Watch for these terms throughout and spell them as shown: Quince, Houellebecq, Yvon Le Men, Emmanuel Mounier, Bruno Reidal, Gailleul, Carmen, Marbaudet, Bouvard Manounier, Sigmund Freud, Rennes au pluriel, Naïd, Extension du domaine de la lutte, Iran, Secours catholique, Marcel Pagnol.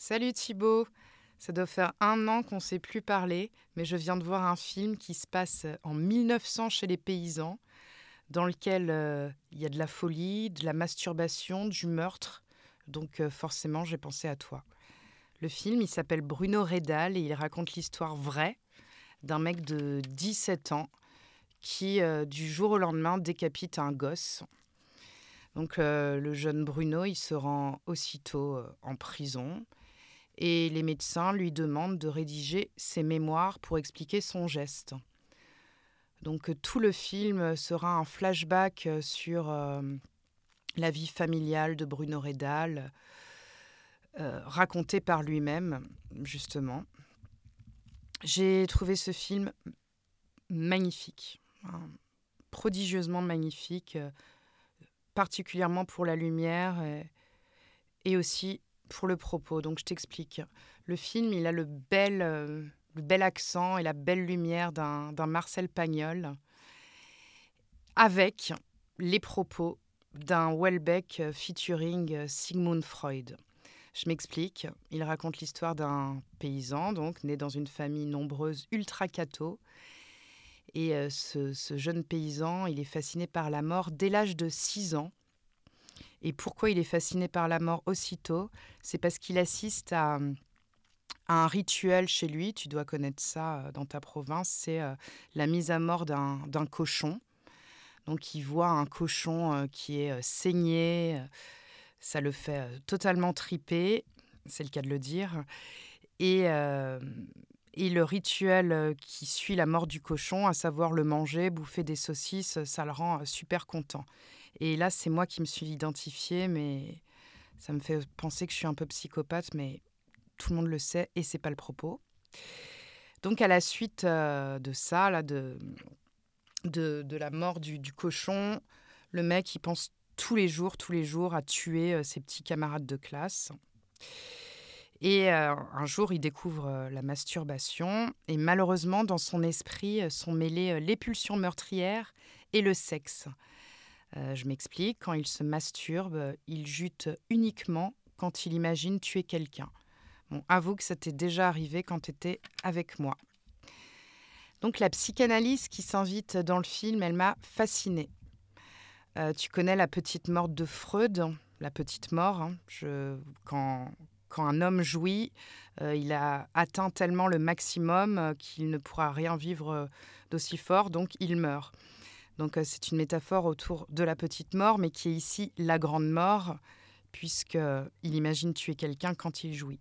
Salut Thibaut. Ça doit faire 1 an qu'on ne s'est plus parlé, mais je viens de voir un film qui se passe en 1900 chez les paysans, dans lequel il y a de la folie, de la masturbation, du meurtre. Donc forcément, j'ai pensé à toi. Le film, il s'appelle Bruno Reidal et il raconte l'histoire vraie d'un mec de 17 ans qui, du jour au lendemain, décapite un gosse. Donc, le jeune Bruno, il se rend aussitôt en prison et les médecins lui demandent de rédiger ses mémoires pour expliquer son geste. Donc, tout le film sera un flashback sur la vie familiale de Bruno Reidal, raconté par lui-même, justement. J'ai trouvé ce film magnifique, prodigieusement magnifique, particulièrement pour la lumière et aussi pour le propos. Donc je t'explique. Le film, il a le bel accent et la belle lumière d'un Marcel Pagnol avec les propos d'un Houellebecq featuring Sigmund Freud. Je m'explique. Il raconte l'histoire d'un paysan, donc né dans une famille nombreuse ultra-catho. Et ce jeune paysan, il est fasciné par la mort dès l'âge de 6 ans. Et pourquoi il est fasciné par la mort aussitôt ? C'est parce qu'il assiste à un rituel chez lui. Tu dois connaître ça dans ta province. C'est la mise à mort d'un cochon. Donc, il voit un cochon qui est saigné. Ça le fait totalement triper, c'est le cas de le dire. Et le rituel qui suit la mort du cochon, à savoir le manger, bouffer des saucisses, ça le rend super content. Et là, c'est moi qui me suis identifiée, mais ça me fait penser que je suis un peu psychopathe, mais tout le monde le sait et c'est pas le propos. Donc, à la suite de ça, là, de la mort du cochon, le mec, il pense tous les jours à tuer ses petits camarades de classe. Et un jour, il découvre la masturbation. Et malheureusement, dans son esprit, sont mêlées les pulsions meurtrières et le sexe. Je m'explique. Quand il se masturbe, il jute uniquement quand il imagine tuer quelqu'un. Bon, avoue que ça t'est déjà arrivé quand t'étais avec moi. Donc, la psychanalyse qui s'invite dans le film, elle m'a fascinée. Tu connais la petite mort de Freud, la petite mort. Hein, Quand un homme jouit, il a atteint tellement le maximum qu'il ne pourra rien vivre d'aussi fort, donc il meurt. Donc c'est une métaphore autour de la petite mort, mais qui est ici la grande mort, puisqu'il imagine tuer quelqu'un quand il jouit.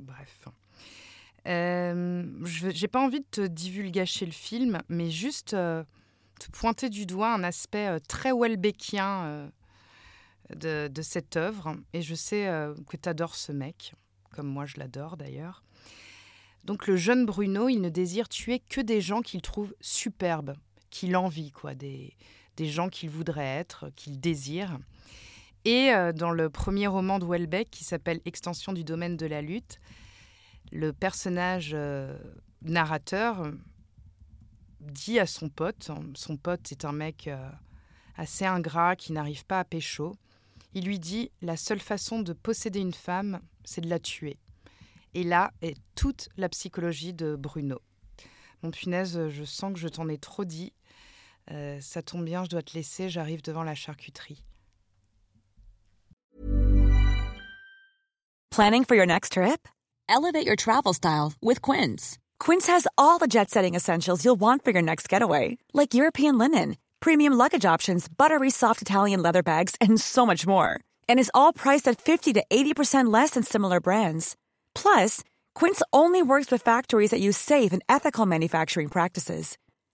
Bref. Je n'ai pas envie de te divulgacher le film, mais juste te pointer du doigt un aspect très houellebéckien de cette œuvre, et je sais que tu adores ce mec, comme moi je l'adore d'ailleurs. Donc le jeune Bruno, il ne désire tuer que des gens qu'il trouve superbes, qu'il envie, quoi, des gens qu'il voudrait être, qu'il désire. Et dans le premier roman de Houellebecq, qui s'appelle Extension du domaine de la lutte, le personnage narrateur dit à son pote est un mec assez ingrat qui n'arrive pas à pécho. Il lui dit « La seule façon de posséder une femme, c'est de la tuer. » Et là est toute la psychologie de Bruno. Mon punaise, je sens que je t'en ai trop dit. Ça tombe bien, je dois te laisser, j'arrive devant la charcuterie. Planning for your next trip? Elevate your travel style with Quince. Quince has all the jet-setting essentials you'll want for your next getaway, like European linen, premium luggage options, buttery soft Italian leather bags, and so much more. And it's all priced at 50 to 80% less than similar brands. Plus, Quince only works with factories that use safe and ethical manufacturing practices.